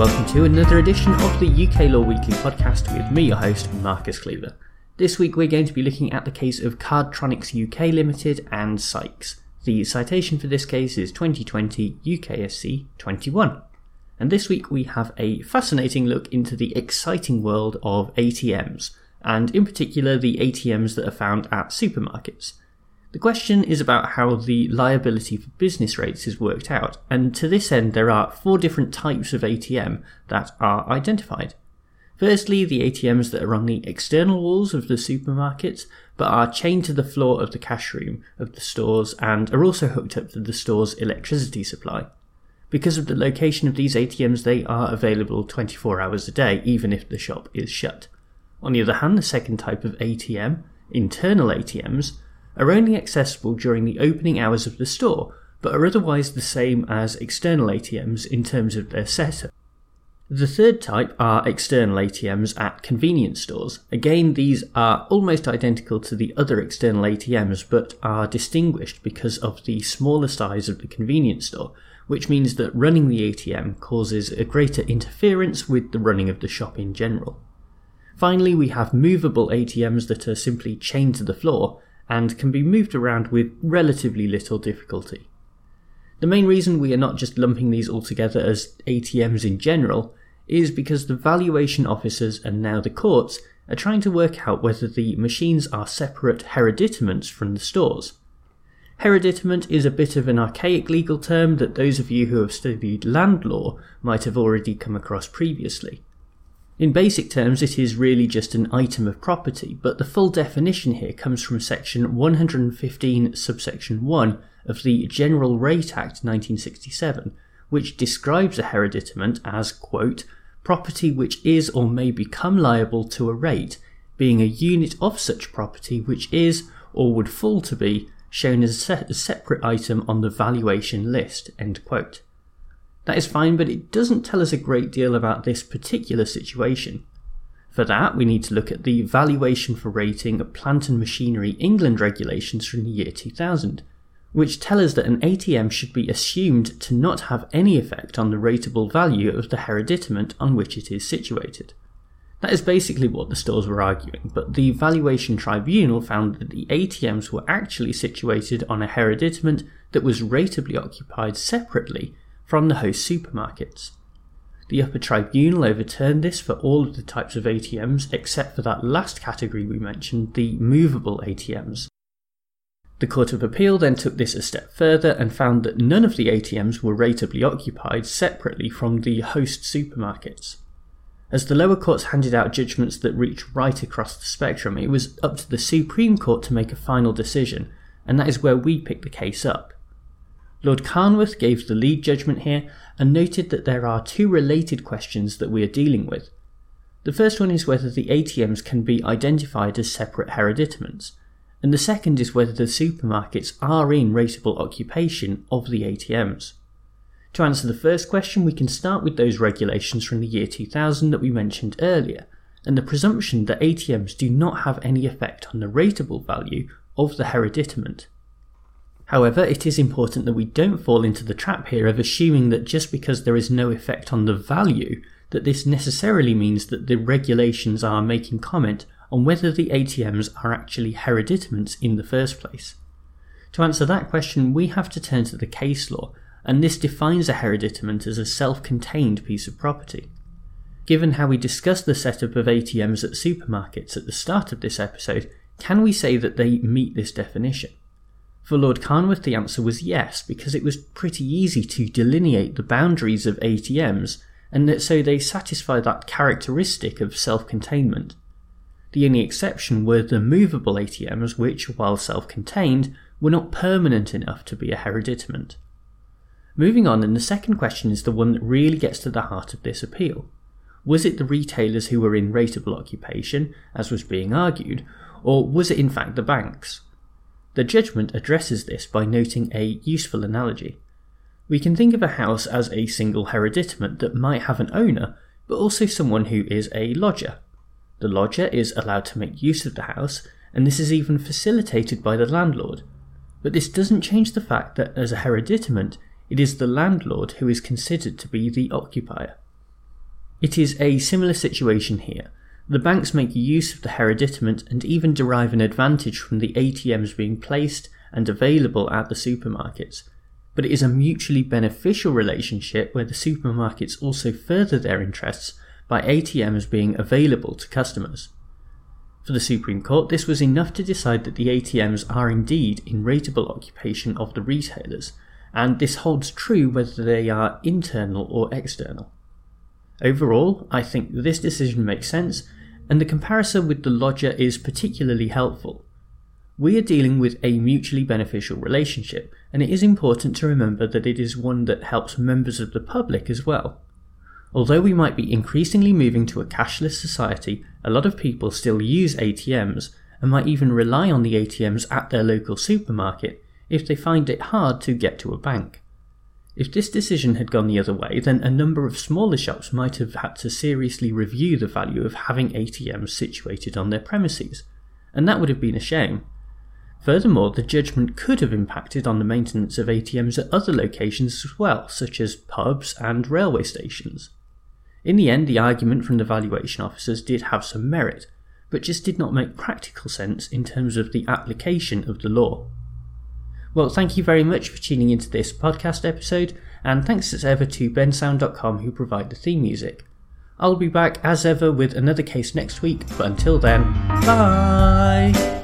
and welcome to another edition of the UK Law Weekly podcast with me, your host, Marcus Cleaver. This week we're going to be looking at the case of Cardtronics UK Limited and Sykes. The citation for this case is 2020 UKSC 21. And this week we have a fascinating look into the exciting world of ATMs, and in particular the ATMs that are found at supermarkets. The question is about how the liability for business rates is worked out, and to this end there are four different types of ATM that are identified. Firstly, the ATMs that are on the external walls of the supermarkets, but are chained to the floor of the cash room of the stores and are also hooked up to the store's electricity supply. Because of the location of these ATMs, they are available 24 hours a day, even if the shop is shut. On the other hand, the second type of ATM, internal ATMs, are only accessible during the opening hours of the store, but are otherwise the same as external ATMs in terms of their setup. The third type are external ATMs at convenience stores. Again, these are almost identical to the other external ATMs, but are distinguished because of the smaller size of the convenience store, which means that running the ATM causes a greater interference with the running of the shop in general. Finally, we have movable ATMs that are simply chained to the floor, and can be moved around with relatively little difficulty. The main reason we are not just lumping these all together as ATMs in general is because the valuation officers and now the courts are trying to work out whether the machines are separate hereditaments from the stores. Hereditament is a bit of an archaic legal term that those of you who have studied land law might have already come across previously. In basic terms, it is really just an item of property, but the full definition here comes from section 115 subsection 1 of the General Rate Act 1967, which describes a hereditament as, quote, property which is or may become liable to a rate, being a unit of such property which is, or would fall to be, shown as a separate item on the valuation list, end quote. That is fine, but it doesn't tell us a great deal about this particular situation. For that, we need to look at the Valuation for Rating of Plant and Machinery England regulations from the year 2000, which tell us that an ATM should be assumed to not have any effect on the rateable value of the hereditament on which it is situated. That is basically what the stores were arguing, but the Valuation Tribunal found that the ATMs were actually situated on a hereditament that was rateably occupied separately from the host supermarkets. The Upper Tribunal overturned this for all of the types of ATMs except for that last category we mentioned, the movable ATMs. The Court of Appeal then took this a step further and found that none of the ATMs were rateably occupied separately from the host supermarkets. As the lower courts handed out judgments that reached right across the spectrum, it was up to the Supreme Court to make a final decision, and that is where we pick the case up. Lord Carnworth gave the lead judgment here and noted that there are two related questions that we are dealing with. The first one is whether the ATMs can be identified as separate hereditaments, and the second is whether the supermarkets are in rateable occupation of the ATMs. To answer the first question, we can start with those regulations from the year 2000 that we mentioned earlier, and the presumption that ATMs do not have any effect on the rateable value of the hereditament. However, it is important that we don't fall into the trap here of assuming that just because there is no effect on the value, that this necessarily means that the regulations are making comment on whether the ATMs are actually hereditaments in the first place. To answer that question, we have to turn to the case law, and this defines a hereditament as a self-contained piece of property. Given how we discussed the setup of ATMs at supermarkets at the start of this episode, can we say that they meet this definition? For Lord Carnworth, the answer was yes, because it was pretty easy to delineate the boundaries of ATMs, and so they satisfy that characteristic of self-containment. The only exception were the movable ATMs, which, while self-contained, were not permanent enough to be a hereditament. Moving on, and the second question is the one that really gets to the heart of this appeal. Was it the retailers who were in rateable occupation, as was being argued, or was it in fact the banks? The judgment addresses this by noting a useful analogy. We can think of a house as a single hereditament that might have an owner, but also someone who is a lodger. The lodger is allowed to make use of the house, and this is even facilitated by the landlord. But this doesn't change the fact that as a hereditament, it is the landlord who is considered to be the occupier. It is a similar situation here. The banks make use of the hereditament and even derive an advantage from the ATMs being placed and available at the supermarkets. But it is a mutually beneficial relationship where the supermarkets also further their interests by ATMs being available to customers. For the Supreme Court, this was enough to decide that the ATMs are indeed in rateable occupation of the retailers, and this holds true whether they are internal or external. Overall, I think this decision makes sense, and the comparison with the lodger is particularly helpful. We are dealing with a mutually beneficial relationship, and it is important to remember that it is one that helps members of the public as well. Although we might be increasingly moving to a cashless society, a lot of people still use ATMs and might even rely on the ATMs at their local supermarket if they find it hard to get to a bank. If this decision had gone the other way, then a number of smaller shops might have had to seriously review the value of having ATMs situated on their premises, and that would have been a shame. Furthermore, the judgment could have impacted on the maintenance of ATMs at other locations as well, such as pubs and railway stations. In the end, the argument from the valuation officers did have some merit, but just did not make practical sense in terms of the application of the law. Well, thank you very much for tuning into this podcast episode, and thanks as ever to bensound.com who provide the theme music. I'll be back as ever with another case next week, but until then, bye!